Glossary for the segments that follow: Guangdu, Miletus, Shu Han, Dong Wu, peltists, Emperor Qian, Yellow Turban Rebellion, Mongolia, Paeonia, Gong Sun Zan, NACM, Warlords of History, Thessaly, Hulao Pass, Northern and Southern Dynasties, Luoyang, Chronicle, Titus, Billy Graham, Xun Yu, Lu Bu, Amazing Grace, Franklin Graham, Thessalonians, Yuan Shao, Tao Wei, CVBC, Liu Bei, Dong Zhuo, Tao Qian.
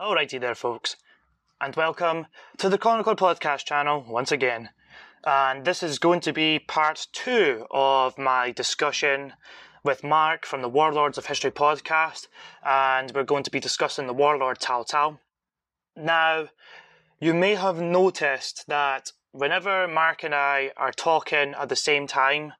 Alrighty there, folks, and welcome to the Chronicle podcast channel once again. And this is going to be part two of my discussion with Mark from the Warlords of History podcast, and we're going to be discussing the warlord Cao Cao. Now, you may have noticed that whenever Mark and I are talking at the same time,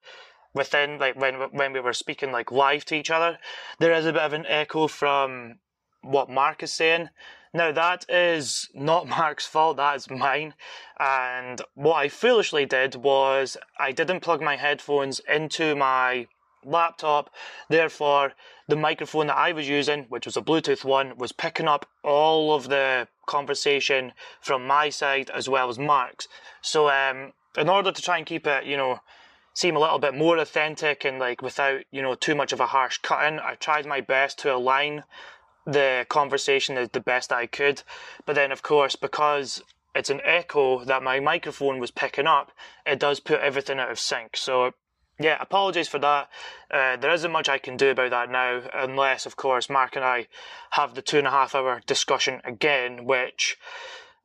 within like when we were speaking like live to each other, there is a bit of an echo from what Mark is saying. Now, that is not Mark's fault, that is mine. And what I foolishly did was I didn't plug my headphones into my laptop. Therefore, the microphone that I was using, which was a Bluetooth one, was picking up all of the conversation from my side as well as Mark's. So in order to try and keep it, you know, seem a little bit more authentic and like without, you know, too much of a harsh cut-in, I tried my best to align the conversation is the best I could, but then of course, because it's an echo that my microphone was picking up, it does put everything out of sync. So yeah, apologies for that. There isn't much I can do about that now, unless of course Mark and I have the 2.5 hour discussion again, which,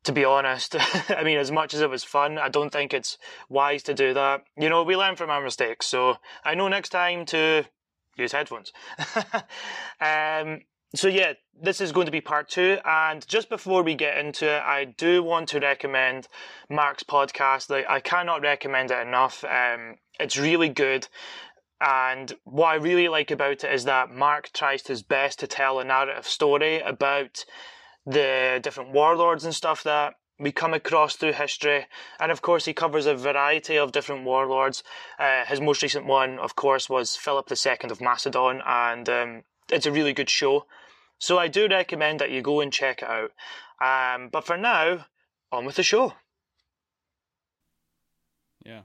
to be honest, I mean, as much as it was fun, I don't think it's wise to do that. You know, we learn from our mistakes, so I know next time to use headphones. So yeah, this is going to be part two, and just before we get into it, I do want to recommend Mark's podcast. Like, I cannot recommend it enough. It's really good, and what I really like about it is that Mark tries his best to tell a narrative story about the different warlords and stuff that we come across through history. And of course, he covers a variety of different warlords. His most recent one, of course, was Philip II of Macedon, and it's a really good show. So I do recommend that you go and check it out. But for now, on with the show. Yeah.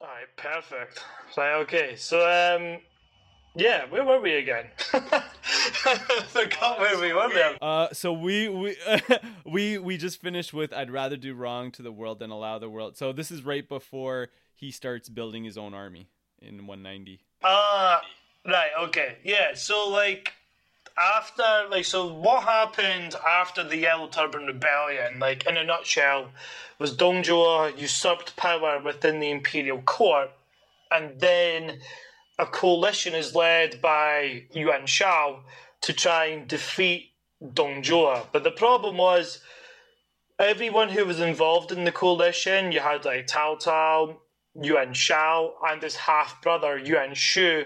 All right, perfect. Right, okay, so yeah, where were we again? I forgot where we were then. So we just finished with "I'd rather do wrong to the world than allow the world." So this is right before he starts building his own army in 190. Right. Okay. Yeah. So like after so what happened after the Yellow Turban Rebellion? Like in a nutshell, was Dong Zhuo usurped power within the imperial court, and then a coalition is led by Yuan Shao to try and defeat Dong Zhuo. But the problem was everyone who was involved in the coalition, you had like Cao Cao, Yuan Shao, and his half-brother Yuan Shu,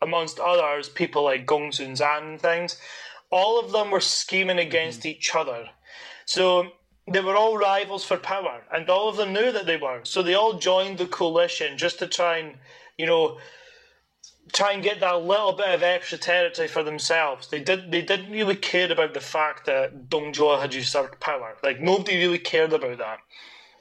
amongst others, people like Gong Sun Zan and things, all of them were scheming against each other. So they were all rivals for power, and all of them knew that they were. So they all joined the coalition just to try and, you know, try and get that little bit of extra territory for themselves. They didn't really care about the fact that Dong Zhuo had usurped power. Like, nobody really cared about that.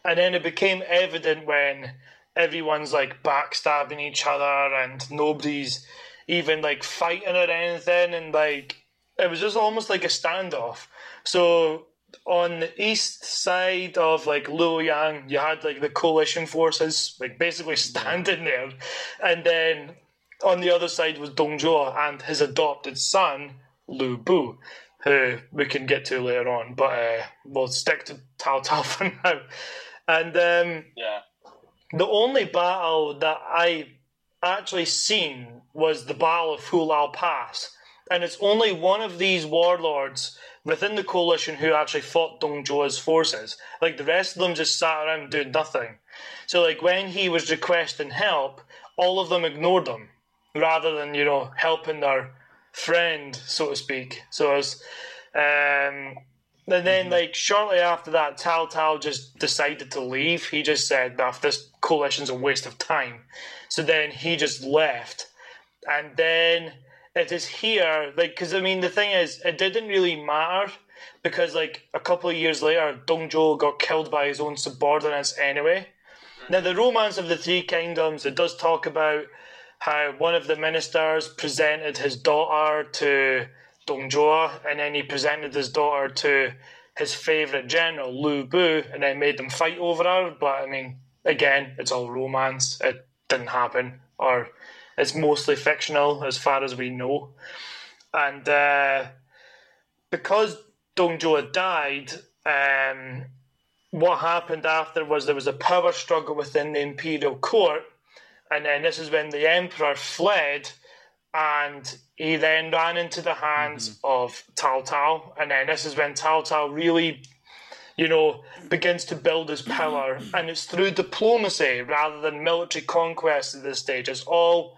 And then it became evident when everyone's like backstabbing each other and nobody's even like fighting or anything, and like it was just almost like a standoff. So on the east side of like Luoyang, you had like the coalition forces like basically standing there, and then on the other side was Dong Zhuo and his adopted son, Lu Bu, who we can get to later on, but we'll stick to Cao Cao for now. And the only battle that I actually seen was the Battle of Hulao Pass, and it's only one of these warlords within the coalition who actually fought Dong Zhuo's forces. Like, the rest of them just sat around doing nothing. So like when he was requesting help, all of them ignored him, rather than, you know, helping their friend, so to speak. So it was, and then like shortly after that, Cao Cao just decided to leave. He just said, nah, this coalition's a waste of time. So then he just left. And then it is here, like, because I mean, the thing is, it didn't really matter, because like a couple of years later, Dong Zhuo got killed by his own subordinates anyway. Now, the Romance of the Three Kingdoms, it does talk about how one of the ministers presented his daughter to Dong Zhuo, and then he presented his daughter to his favourite general, Lu Bu, and then made them fight over her. But, I mean, again, it's all romance. It didn't happen, or it's mostly fictional as far as we know. And because Dong Zhuo died, what happened after was there was a power struggle within the imperial court, and then this is when the emperor fled, and he then ran into the hands of Cao Cao, and then this is when Cao Cao really, you know, begins to build his power, and it's through diplomacy rather than military conquest at this stage. It's all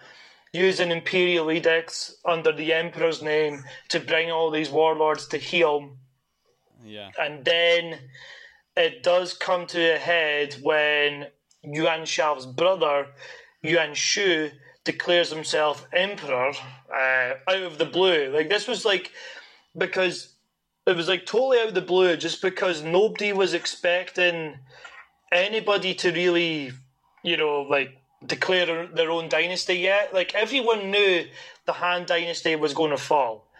using imperial edicts under the emperor's name to bring all these warlords to heel. Yeah. And then it does come to a head when Yuan Shao's brother, Yuan Shu, declares himself emperor out of the blue. Like, this was like, because it was like totally out of the blue, just because nobody was expecting anybody to really, you know, like declare their own dynasty yet. Like, everyone knew the Han dynasty was going to fall,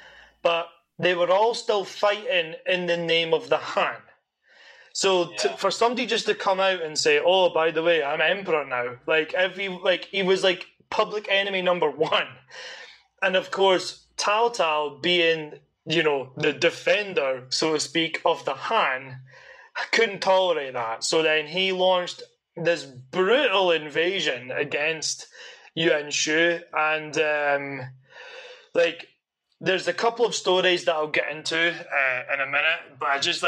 but they were all still fighting in the name of the Han. So for somebody just to come out and say, "Oh, by the way, I'm emperor now," like he was like public enemy number one. And of course, Cao Cao, being, you know, the defender, so to speak, of the Han, couldn't tolerate that. So then he launched this brutal invasion against Yuan Shu. And there's a couple of stories that I'll get into in a minute, but I just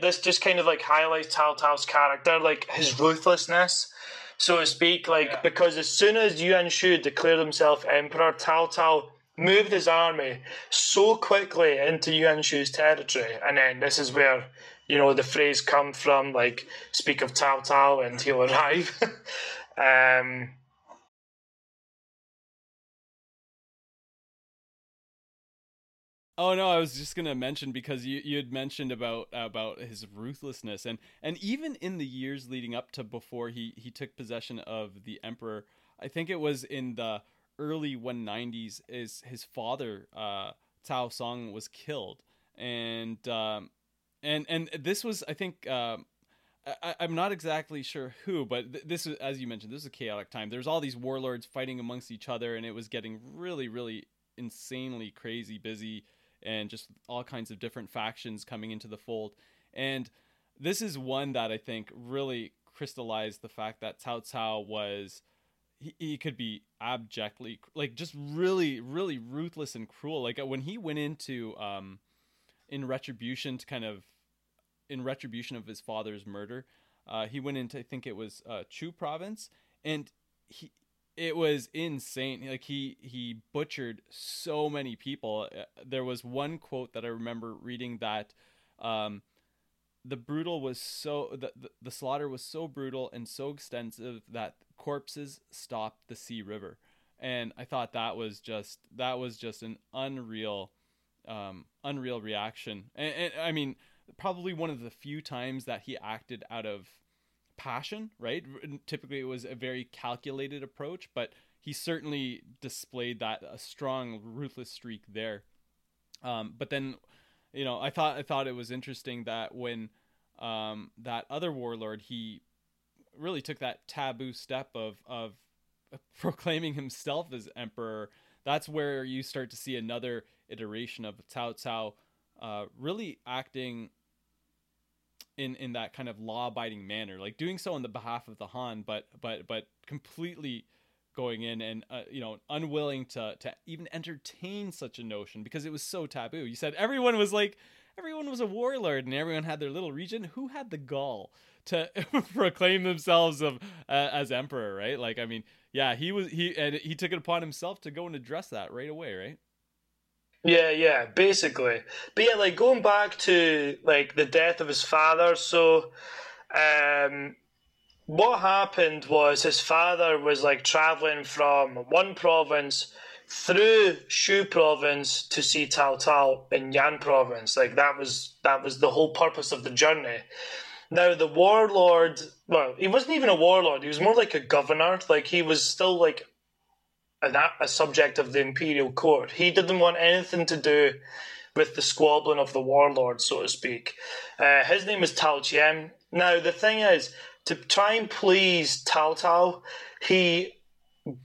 this just kind of highlights Cao Cao's character, his ruthlessness, so to speak, because as soon as Yuan Shu declared himself emperor, Cao Cao moved his army so quickly into Yuan Shu's territory, and then this is where, you know, the phrase come from, like, speak of Cao Cao and he'll arrive. Oh no, I was just gonna mention, because you had mentioned about his ruthlessness, and even in the years leading up to before he took possession of the emperor, I think it was in the early 190s, is his father Cao Song was killed, and this was, I think, I'm not exactly sure who, but this was, as you mentioned, this was a chaotic time. There's all these warlords fighting amongst each other, and it was getting really, really insanely crazy busy, and just all kinds of different factions coming into the fold. And this is one that I think really crystallized the fact that Cao Cao was, he could be abjectly, just really, really ruthless and cruel. Like, when he went into, in retribution of his father's murder, he went into, I think it was Chu Province, and it was insane. Like, he butchered so many people. There was one quote that I remember reading that the slaughter was so brutal and so extensive that corpses stopped the Sea River. And I thought that was just an unreal reaction. And I mean, probably one of the few times that he acted out of passion, right? Typically it was a very calculated approach, but he certainly displayed that a strong ruthless streak there. But then, you know, I thought it was interesting that when that other warlord, he really took that taboo step of proclaiming himself as emperor. That's where you start to see another iteration of Cao Cao really acting in that kind of law-abiding manner, like doing so on the behalf of the Han, but completely going in and unwilling to even entertain such a notion, because it was so taboo. You said everyone was a warlord and everyone had their little region. Who had the gall to proclaim themselves as emperor, right? Like, I mean, yeah, he took it upon himself to go and address that right away, right? Yeah, basically. But yeah, going back to, the death of his father, so what happened was his father was, traveling from one province through Shu Province to see Cao Cao in Yan Province. That was the whole purpose of the journey. Now, the warlord, well, he wasn't even a warlord. He was more like a governor. He was still, a subject of the imperial court. He didn't want anything to do with the squabbling of the warlords, so to speak. His name is Tao Qian. Now, the thing is, to try and please Cao Cao, he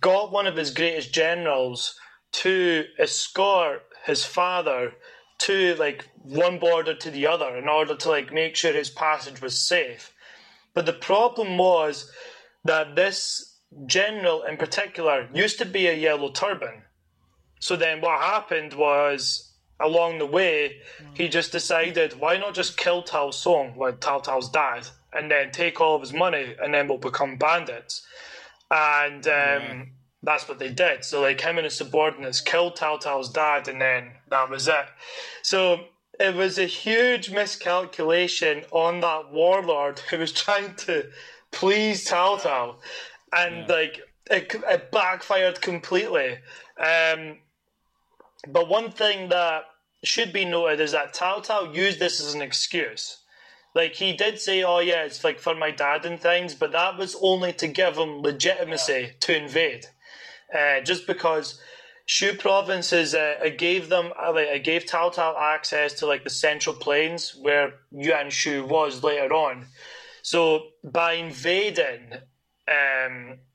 got one of his greatest generals to escort his father to one border to the other in order to make sure his passage was safe. But the problem was that this general in particular used to be a yellow turban. So then what happened was, along the way, he just decided, why not just kill Cao Song, like Cao Cao's dad, and then take all of his money, and then we'll become bandits. And that's what they did. So him and his subordinates killed Cao Cao's dad, and then that was it. So it was a huge miscalculation on that warlord who was trying to please Cao Cao, and it backfired completely. But one thing that should be noted is that Cao Cao used this as an excuse. He did say, oh, yeah, it's for my dad and things, but that was only to give him legitimacy to invade. Just because Shu provinces, it gave Cao Cao access to, the central plains where Yuan Shu was later on. So by invading,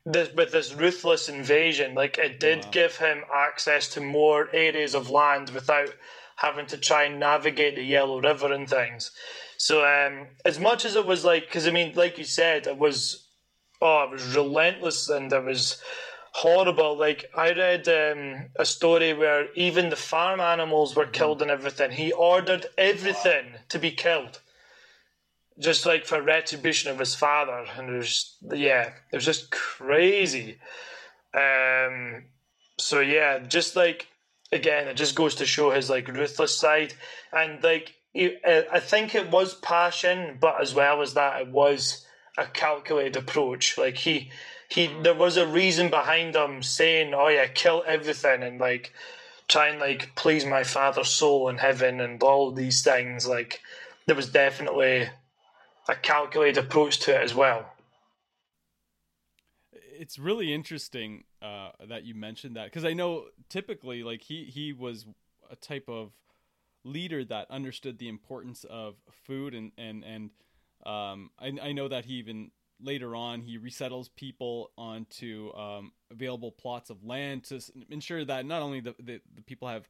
with this ruthless invasion, it did give him access to more areas of land without having to try and navigate the Yellow River and things. So as much as it was because you said, it was relentless and it was horrible. I read a story where even the farm animals were killed and everything. He ordered everything to be killed, just for retribution of his father. And it was just crazy. So yeah, just again, it just goes to show his ruthless side and I think it was passion, but as well as that, it was a calculated approach. There was a reason behind him saying, "Oh yeah, kill everything," and try and please my father's soul in heaven and all these things. There was definitely a calculated approach to it as well. It's really interesting that you mentioned that, because I know typically, he was a type of leader that understood the importance of food and I know that he even later on he resettles people onto available plots of land to ensure that not only the people have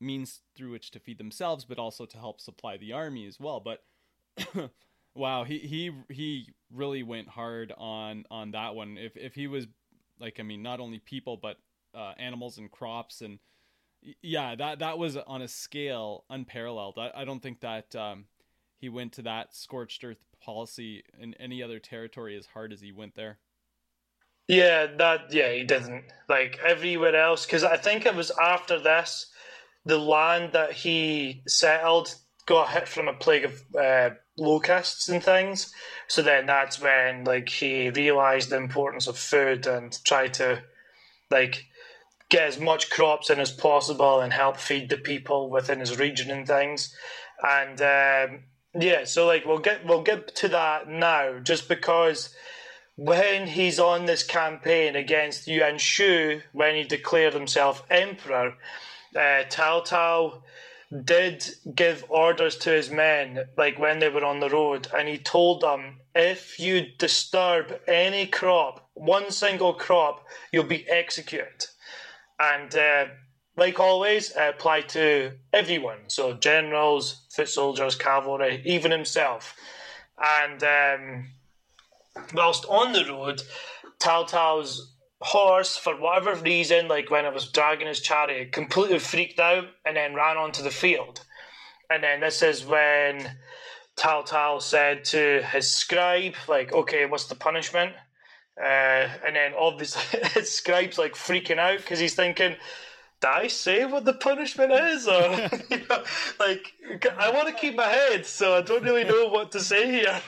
means through which to feed themselves, but also to help supply the army as well. But wow, he really went hard on that one. If he was not only people but animals and crops and yeah, that was on a scale unparalleled. I don't think that he went to that scorched earth policy in any other territory as hard as he went there. Yeah, he didn't. Everywhere else, because I think it was after this, the land that he settled got hit from a plague of locusts and things. So then that's when, he realized the importance of food and tried to, get as much crops in as possible and help feed the people within his region and things. And we'll get to that now, just because when he's on this campaign against Yuan Shu, when he declared himself emperor, Cao Cao did give orders to his men, when they were on the road, and he told them, if you disturb any crop, one single crop, you'll be executed. And always, it applied to everyone. So generals, foot soldiers, cavalry, even himself. And whilst on the road, Cao Cao's horse, for whatever reason, when it was dragging his chariot, completely freaked out and then ran onto the field. And then this is when Cao Cao said to his scribe, okay, what's the punishment? And then obviously his scribe's freaking out because he's thinking, did I say what the punishment is? Or I want to keep my head, so I don't really know what to say here.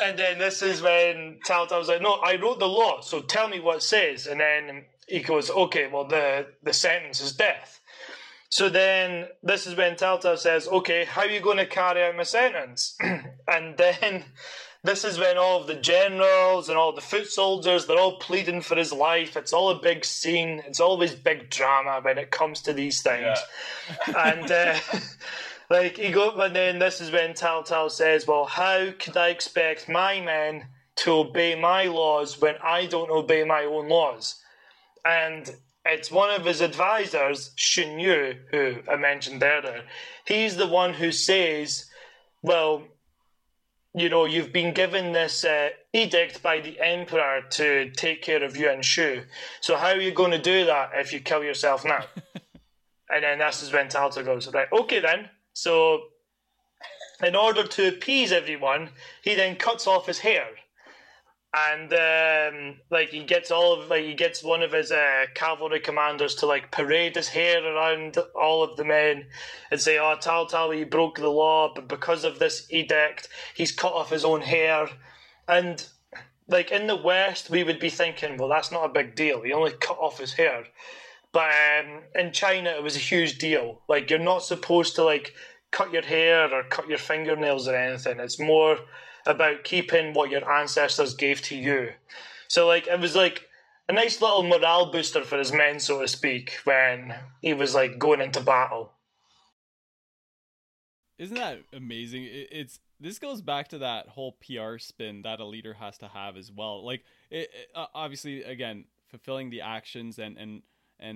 And then this is when Cao Cao's no, I wrote the law, so tell me what it says. And then he goes, okay, well the sentence is death. So then this is when Cao Cao says, okay, how are you going to carry out my sentence? And then This is when all of the generals and all the foot soldiers, they're all pleading for his life. It's all a big scene. It's always big drama when it comes to these things. Yeah. And and then this is when Cao Cao says, well, how could I expect my men to obey my laws when I don't obey my own laws? And it's one of his advisors, Xun Yu, who I mentioned earlier. He's the one who says, well, you know, you've been given this edict by the emperor to take care of Yuan Shu. So how are you going to do that if you kill yourself now? And then this is when Cao Cao goes, right, okay then. So in order to appease everyone, he then cuts off his hair. And he gets one of his cavalry commanders to parade his hair around all of the men and say, "Oh, Cao Cao, he broke the law, but because of this edict, he's cut off his own hair." And in the West, we would be thinking, "Well, that's not a big deal. He only cut off his hair." But in China, it was a huge deal. You're not supposed to cut your hair or cut your fingernails or anything. It's more about keeping what your ancestors gave to you. So, it was, a nice little morale booster for his men, so to speak, when he was, going into battle. Isn't that amazing? This goes back to that whole PR spin that a leader has to have as well. Obviously, again, fulfilling the actions and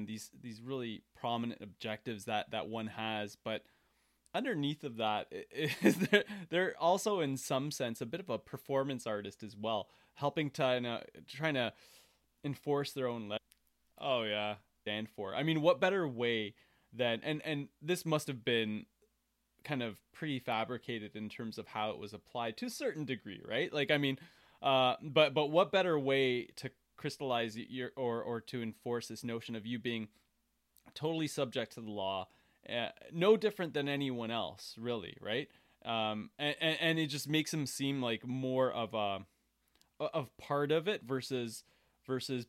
these really prominent objectives that one has, but underneath of that, they're also in some sense a bit of a performance artist as well, helping trying to enforce their own legacy. Oh yeah, stand for. I mean, what better way than and this must have been kind of prefabricated in terms of how it was applied to a certain degree, right? But what better way to crystallize your or to enforce this notion of you being totally subject to the law? No different than anyone else, really, right? And it just makes him seem like more of a part of it versus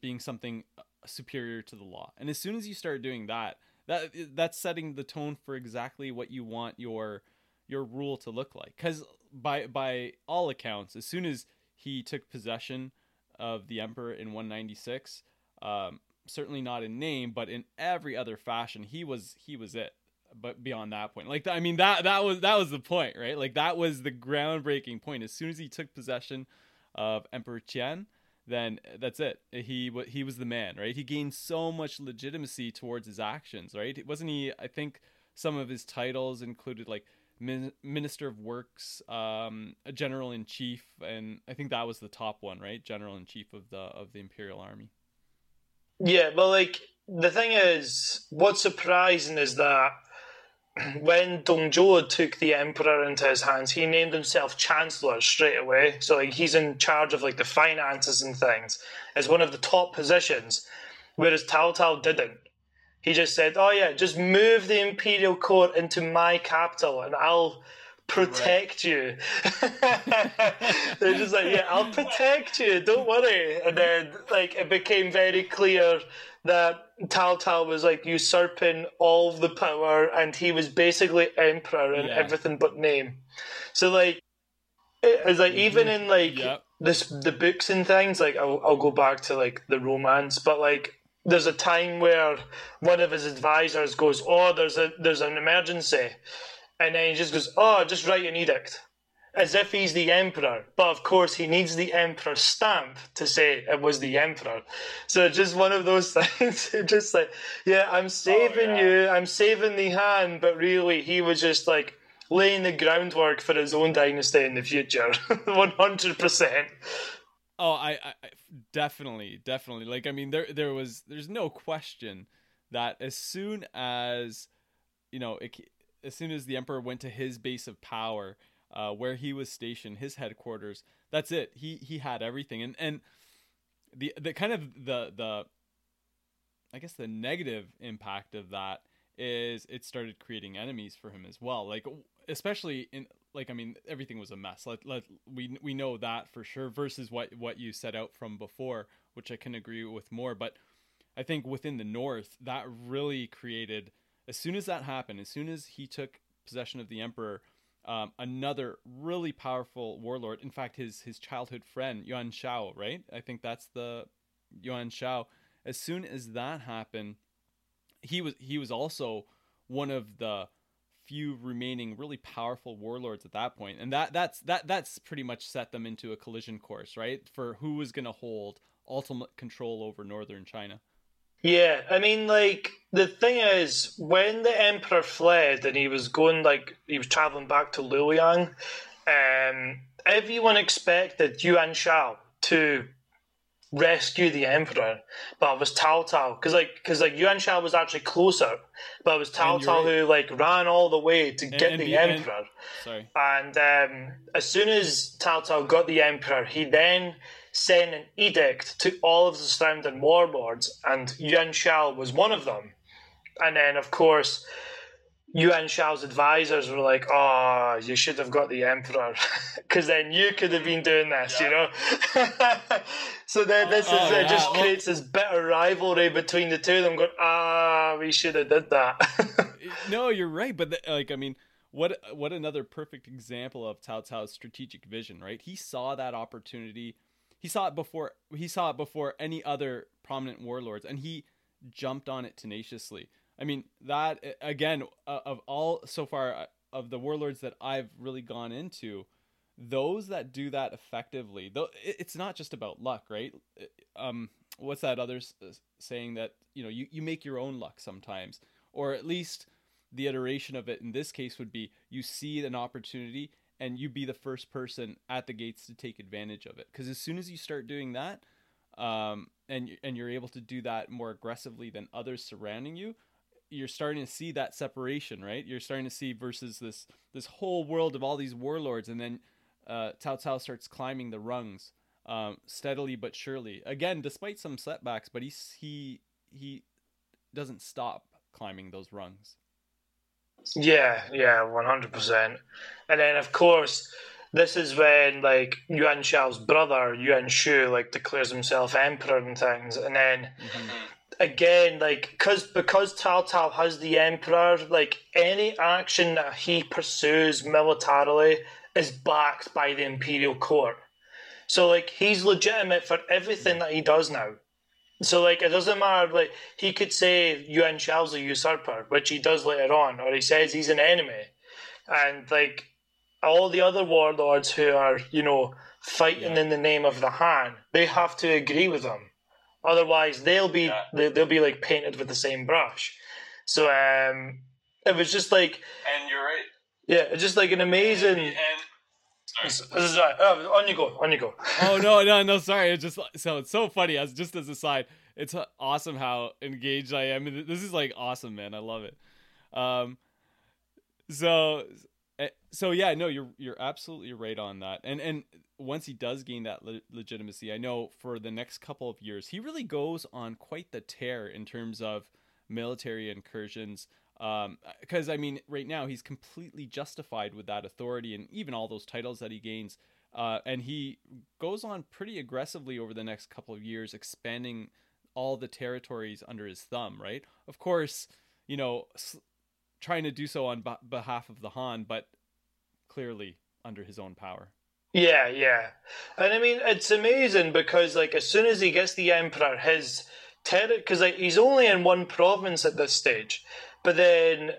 being something superior to the law. And as soon as you start doing that's setting the tone for exactly what you want your rule to look like. Because by all accounts, as soon as he took possession of the emperor in 196, certainly not in name, but in every other fashion, he was it. But beyond that point, that was the point, right? That was the groundbreaking point. As soon as he took possession of Emperor Qian, then that's it. He was the man, right? He gained so much legitimacy towards his actions, right? Wasn't he? I think some of his titles included Minister of Works, a General in Chief, and I think that was the top one, right? General in Chief of the Imperial Army. Yeah, well, the thing is, what's surprising is that when Dong Zhuo took the emperor into his hands, he named himself chancellor straight away. So he's in charge of the finances and things as one of the top positions, whereas Cao Cao didn't. He just said, "Oh yeah, just move the imperial court into my capital, and I'll protect you." They're just "Yeah, I'll protect you. Don't worry." And then it became very clear that Cao Cao was usurping all of the power, and he was basically emperor in everything but name. So the books and things, I'll go back to the romance, but there's a time where one of his advisors goes, "Oh, there's an emergency," and then he just goes, "Oh, just write an edict," as if he's the emperor. But of course, he needs the emperor's stamp to say it was the emperor. So just one of those things. Just I'm saving you, I'm saving the Han, but really he was just laying the groundwork for his own dynasty in the future, 100%. Oh, I definitely. There's no question that as soon as the emperor went to his base of power, where he was stationed, his headquarters, that's it. He had everything, and the kind of the I guess the negative impact of that is it started creating enemies for him as well. Especially in everything was a mess. We know that for sure. Versus what you set out from before, which I can agree with more. But I think within the North, that really created. As soon as that happened, as soon as he took possession of the emperor. another really powerful warlord. In fact, his childhood friend, Yuan Shao, right? I think that's the Yuan Shao. As soon as that happened, he was also one of the few remaining really powerful warlords at that point. And that's pretty much set them into a collision course, right? For who was going to hold ultimate control over northern China. Yeah, I mean, like, the thing is, when the emperor fled and he was traveling back to Luoyang, everyone expected Yuan Shao to rescue the emperor, but it was Cao Cao, because Yuan Shao was actually closer, but it was Cao Cao who ran all the way to get the emperor. Sorry. And as soon as Cao Cao got the emperor, he then sent an edict to all of the surrounding warlords, and Yuan Shao was one of them. And then, of course, Yuan Shao's advisors were like, "Oh, you should have got the emperor, because then you could have been doing this, you know." So then creates this bitter rivalry between the two of them. Going, we should have did that. No, you're right, but what another perfect example of Cao Cao's strategic vision, right? He saw that opportunity. He saw it before any other prominent warlords, and he jumped on it tenaciously. I mean, that again, of all so far of the warlords that I've really gone into, those that do that effectively, though, it's not just about luck, right? What's that other saying that, you know, you make your own luck sometimes, or at least the iteration of it in this case would be you see an opportunity and you be the first person at the gates to take advantage of it. Because as soon as you start doing that, and you're able to do that more aggressively than others surrounding you, you're starting to see that separation, right? You're starting to see versus this whole world of all these warlords, and then Cao Cao starts climbing the rungs steadily but surely. Again, despite some setbacks, but he doesn't stop climbing those rungs. Yeah, 100%. And then, of course, this is when, Yuan Shao's brother, Yuan Shu, declares himself emperor and things. And then, again, because Cao Cao has the emperor, any action that he pursues militarily is backed by the imperial court. So, he's legitimate for everything that he does now. So, it doesn't matter, he could say Yuan Shao's a usurper, which he does later on, or he says he's an enemy. And, all the other warlords who are, fighting in the name of the Han, they have to agree with him. Otherwise, they'll be, painted with the same brush. So, it was just, And you're right. Yeah, it's just, an amazing... Sorry. Oh, on you go. Oh, no, sorry. It just sounds so funny. Just as a side, it's awesome how engaged I am. This is awesome, man. I love it. So yeah, no, you're absolutely right on that. And once he does gain that legitimacy, I know for the next couple of years, he really goes on quite the tear in terms of military incursions. Because right now he's completely justified with that authority and even all those titles that he gains, and he goes on pretty aggressively over the next couple of years, expanding all the territories under his thumb. Right, of course, trying to do so on behalf of the Han, but clearly under his own power. Yeah, and it's amazing because as soon as he gets the emperor, his territory, because he's only in one province at this stage. But then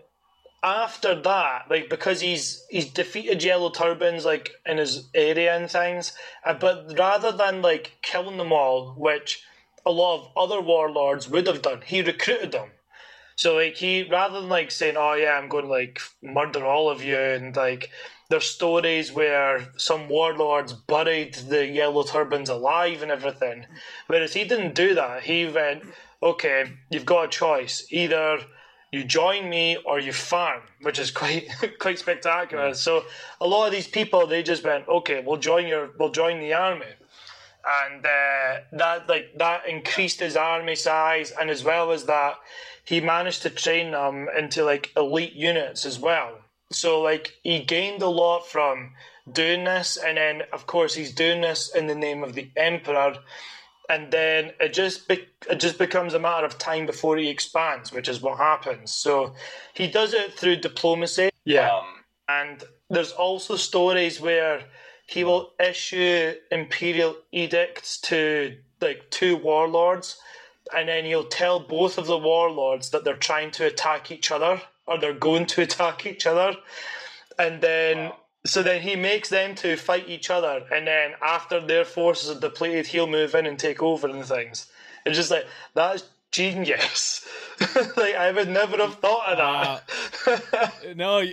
after that, because he's defeated Yellow Turbans, in his area and things, but rather than, killing them all, which a lot of other warlords would have done, he recruited them. So, he, rather than, saying, oh, yeah, I'm going to, murder all of you, and, there's stories where some warlords buried the Yellow Turbans alive and everything. Whereas he didn't do that. He went, okay, you've got a choice. Either... you join me or you farm, which is quite spectacular. Yeah. So a lot of these people, they just went, okay, we'll join the army, and that increased his army size, and as well as that, he managed to train them into elite units as well. So he gained a lot from doing this, and then of course he's doing this in the name of the emperor. And then it just becomes a matter of time before he expands, which is what happens. So he does it through diplomacy. Yeah. And there's also stories where he will issue imperial edicts to like two warlords, and then he'll tell both of the warlords that they're trying to attack each other, or they're going to attack each other. And then, so then he makes them two fight each other, and then after their forces are depleted, he'll move in and take over and things. It's just like, that's genius. Like, I would never have thought of that. No,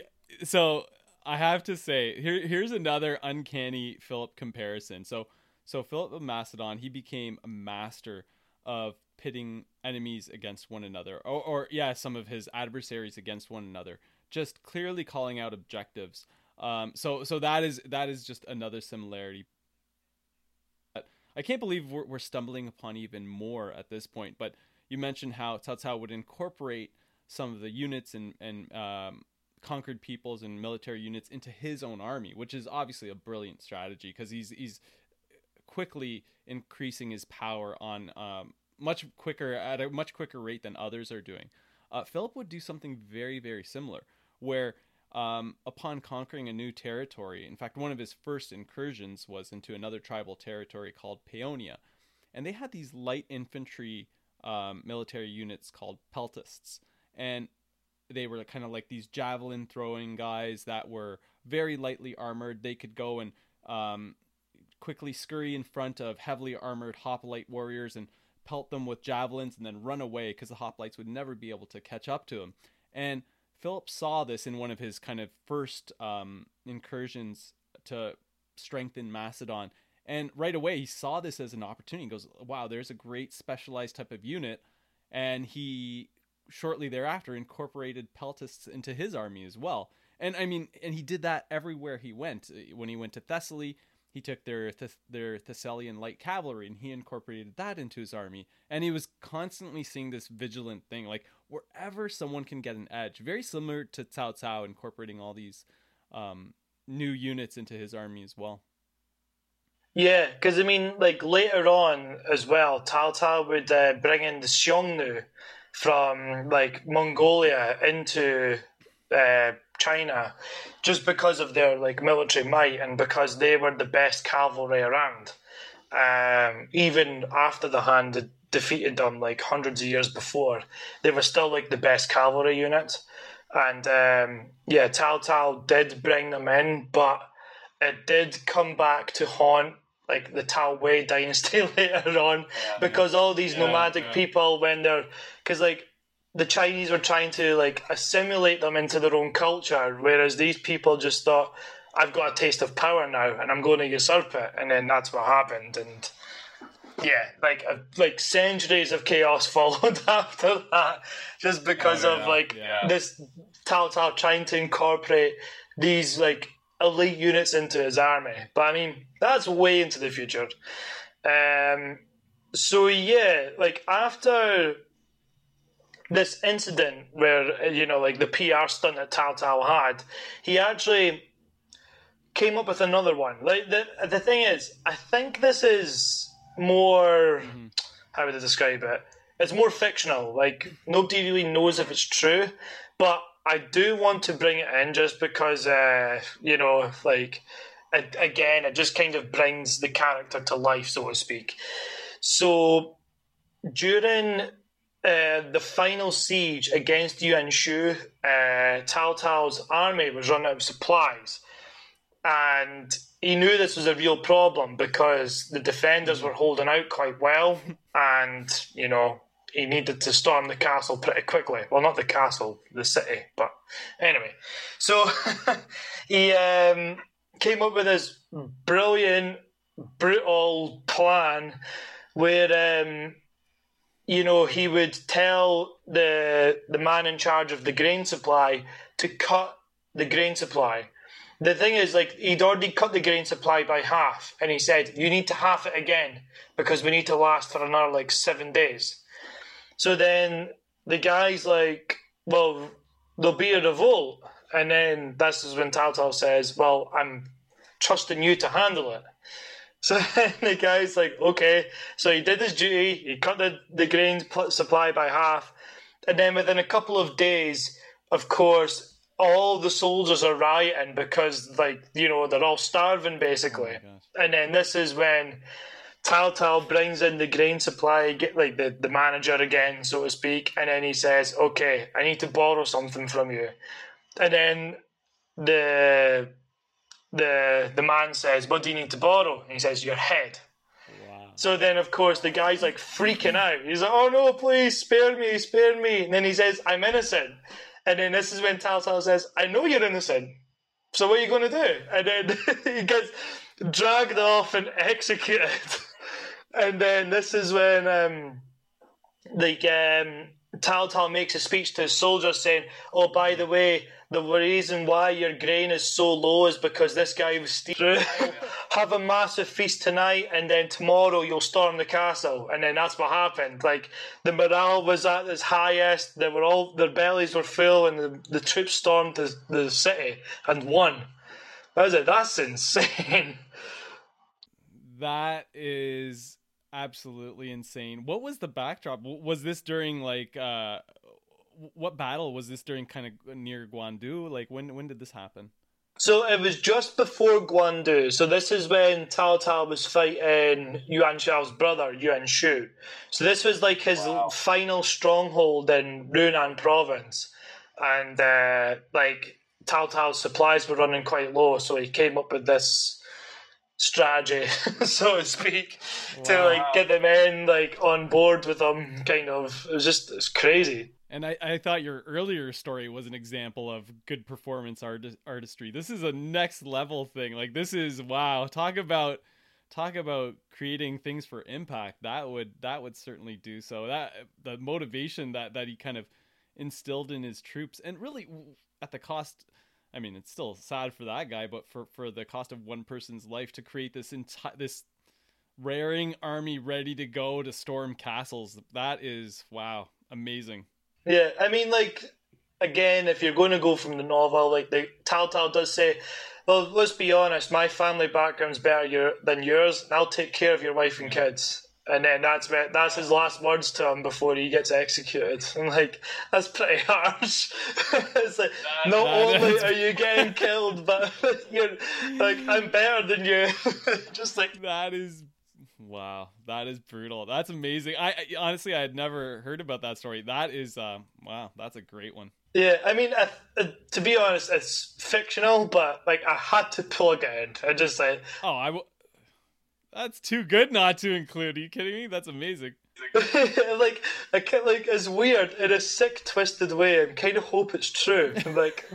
so I have to say, here's another uncanny Philip comparison. So Philip of Macedon, he became a master of pitting enemies against one another, or some of his adversaries against one another, just clearly calling out objectives. So that is just another similarity. But I can't believe we're stumbling upon even more at this point. But you mentioned how Cao Cao would incorporate some of the units and conquered peoples and military units into his own army, which is obviously a brilliant strategy because he's quickly increasing his power on at a much quicker rate than others are doing. Philip would do something very, very similar, where upon conquering a new territory, in fact, one of his first incursions was into another tribal territory called Paeonia, and they had these light infantry military units called peltists, and they were kind of like these javelin throwing guys that were very lightly armored. They could go and quickly scurry in front of heavily armored hoplite warriors and pelt them with javelins and then run away because the hoplites would never be able to catch up to him. And Philip saw this in one of his kind of first incursions to strengthen Macedon. And right away, he saw this as an opportunity. He goes, wow, there's a great specialized type of unit. And he shortly thereafter incorporated peltists into his army as well. And I mean, and he did that everywhere he went. When he went to Thessaly, he took their Thessalian light cavalry and he incorporated that into his army. And he was constantly seeing this vigilant thing, like wherever someone can get an edge, very similar to Cao Cao incorporating all these new units into his army as well. Yeah, because I mean, like later on as well, Cao Cao would bring in the Xiongnu from like Mongolia into China, just because of their like military might and because they were the best cavalry around, even after the Han had defeated them like hundreds of years before, they were still like the best cavalry unit. And Cao Cao did bring them in, but it did come back to haunt like the Tao Wei dynasty later on, because all these nomadic people, when they're, because like the Chinese were trying to like assimilate them into their own culture, whereas these people just thought, I've got a taste of power now and I'm going to usurp it. And then that's what happened. And yeah, like centuries of chaos followed after that, just because this Cao Cao trying to incorporate these like elite units into his army. But I mean, that's way into the future. After this incident where, you know, like the PR stunt that Cao Cao had, he actually came up with another one. Like the thing is, I think this is more, how would I describe it? It's more fictional. Like nobody really knows if it's true, but I do want to bring it in just because, you know, like, again, it just kind of brings the character to life, so to speak. So during the final siege against Yuan Shu, Cao Cao's army was running out of supplies. And he knew this was a real problem because the defenders were holding out quite well. And, you know, he needed to storm the castle pretty quickly. Well, not the castle, the city. But anyway, so he came up with this brilliant, brutal plan where, you know, he would tell the man in charge of the grain supply to cut the grain supply. The thing is, like, he'd already cut the grain supply by half, and he said, you need to half it again because we need to last for another, like, 7 days. So then the guy's like, well, there'll be a revolt. And then this is when Cao Cao says, well, I'm trusting you to handle it. So then the guy's like, okay. So he did his duty. He cut the grain supply by half. And then within a couple of days, of course, all the soldiers are rioting because, like, you know, they're all starving, basically. Oh, and then this is when Cao Cao brings in the grain supply, like the manager again, so to speak, and then he says, okay, I need to borrow something from you. And then the man says, what do you need to borrow? And he says, your head. Wow. So then, of course, the guy's like freaking out. He's like, oh no, please, spare me, spare me. And then he says, I'm innocent. And then this is when Cao Cao says, I know you're innocent, so what are you going to do? And then he gets dragged off and executed. And then this is when Cao Cao makes a speech to his soldiers saying, oh, by the way, the reason why your grain is so low is because this guy was stealing. Have a massive feast tonight, and then tomorrow you'll storm the castle. And then that's what happened. Like, the morale was at its highest. They were all, their bellies were full, and the troops stormed the city and won. I was like, that's insane. That is absolutely insane. What was the backdrop? Was this during like? What battle was this during, kind of near Guangdu? Like, when did this happen? So it was just before Guangdu. So this is when Cao Cao was fighting Yuan Shao's brother, Yuan Shu. So this was like his final stronghold in Runan Province. And like Cao Cao's supplies were running quite low, so he came up with this strategy, so to speak, to like get the men like on board with him. Kind of, it was just, it's crazy. And I thought your earlier story was an example of good performance artistry. This is a next level thing. Like, this is, wow. Talk about creating things for impact. That would certainly do so. That the motivation that he kind of instilled in his troops, and really at the cost, I mean, it's still sad for that guy, but for the cost of one person's life, to create this raring army ready to go to storm castles. That is, wow, amazing. Yeah, I mean, like, again, if you're going to go from the novel, like, the Cao Cao does say, well, let's be honest, my family background's better than yours, and I'll take care of your wife and kids. And then that's his last words to him before he gets executed. And, like, that's pretty harsh. It's like, not only are you getting killed, but you're, like, I'm better than you. Just, like, that is... Wow, that is brutal. That's amazing. I honestly, I had never heard about that story. That is, wow, that's a great one. Yeah, I mean, to be honest, it's fictional, but like I had to plug it in. I just like, that's too good not to include. Are you kidding me? That's amazing. Like, I can't, like, it's weird in a sick, twisted way. I kind of hope it's true. Like,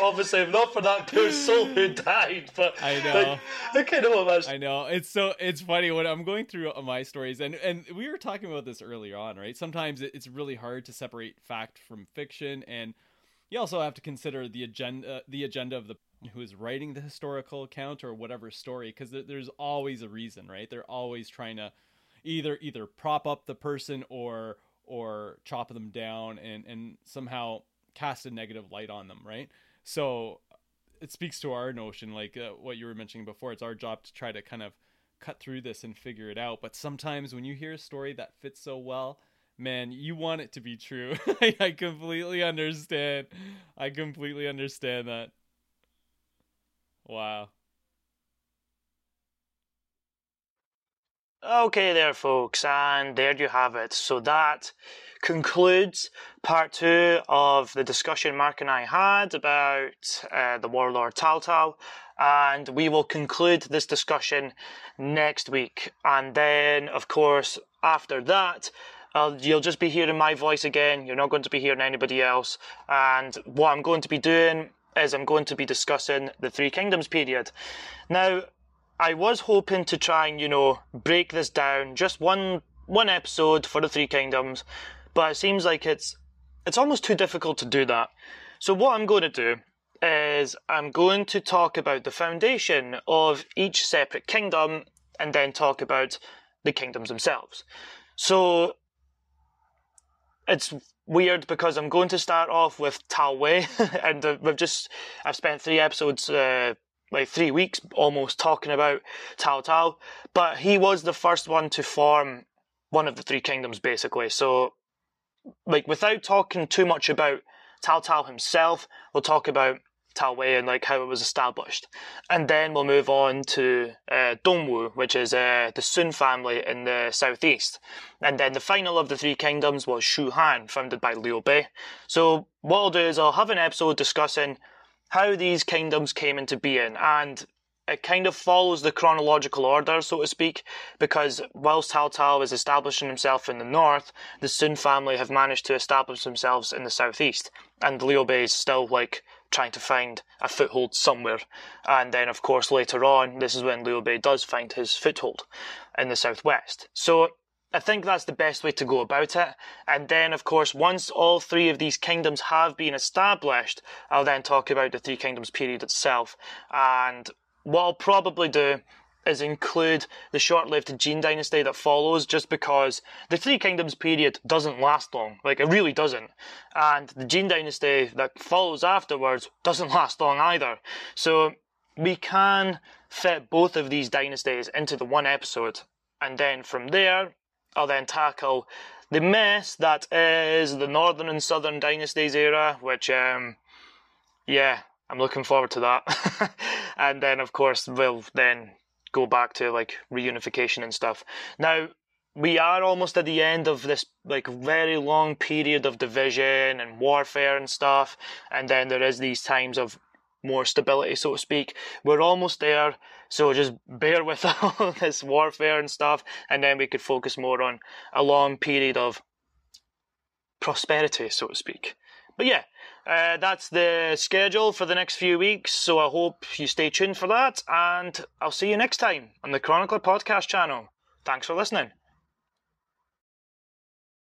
obviously not for that poor soul who died, but I know. Like, I kind of imagine. I know. It's funny when I'm going through my stories, and we were talking about this earlier on, right? Sometimes it's really hard to separate fact from fiction, and you also have to consider the agenda of the who is writing the historical account or whatever story, because there's always a reason, right? They're always trying to either prop up the person or chop them down and somehow cast a negative light on them, right? So it speaks to our notion, like what you were mentioning before, it's our job to try to kind of cut through this and figure it out. But sometimes when you hear a story that fits so well, man, you want it to be true. I completely understand. that. Wow. Okay there, folks, and there you have it. So that concludes part two of the discussion Mark and I had about the warlord Cao Cao, and we will conclude this discussion next week. And then, of course, after that, you'll just be hearing my voice again. You're not going to be hearing anybody else. And what I'm going to be doing is I'm going to be discussing the Three Kingdoms period. Now, I was hoping to try and, you know, break this down, just one episode for the Three Kingdoms, but it seems like it's almost too difficult to do that. So what I'm going to do is I'm going to talk about the foundation of each separate kingdom and then talk about the kingdoms themselves. So it's weird because I'm going to start off with Tao Wei, and I've spent three episodes, like 3 weeks almost, talking about Cao Cao, but he was the first one to form one of the Three Kingdoms, basically. So, like, without talking too much about Cao Cao himself. We'll talk about Cao Wei and how it was established. And then we'll move on to Dong Wu, which is the Xun family in the southeast. And then the final of the three kingdoms was Shu Han, founded by Liu Bei. So what I'll do is I'll have an episode discussing how these kingdoms came into being, and it kind of follows the chronological order, so to speak, because whilst Cao Cao is establishing himself in the north, the Xun family have managed to establish themselves in the southeast, and Liu Bei is still, trying to find a foothold somewhere. And then, of course, later on, this is when Liu Bei does find his foothold in the southwest. So I think that's the best way to go about it. And then, of course, once all three of these kingdoms have been established, I'll then talk about the Three Kingdoms period itself. And what I'll probably do is include the short-lived Jin Dynasty that follows, just because the Three Kingdoms period doesn't last long. It really doesn't. And the Jin Dynasty that follows afterwards doesn't last long either. So we can fit both of these dynasties into the one episode. And then from there, I'll then tackle the mess that is the Northern and Southern Dynasties era, which, I'm looking forward to that. And then, of course, we'll then go back to, reunification and stuff. Now, we are almost at the end of this, very long period of division and warfare and stuff. And then there is these times of more stability, so to speak. We're almost there, so just bear with all this warfare and stuff. And then we could focus more on a long period of prosperity, so to speak. But yeah, that's the schedule for the next few weeks, so I hope you stay tuned for that, and I'll see you next time on the Chronicler Podcast channel. Thanks for listening.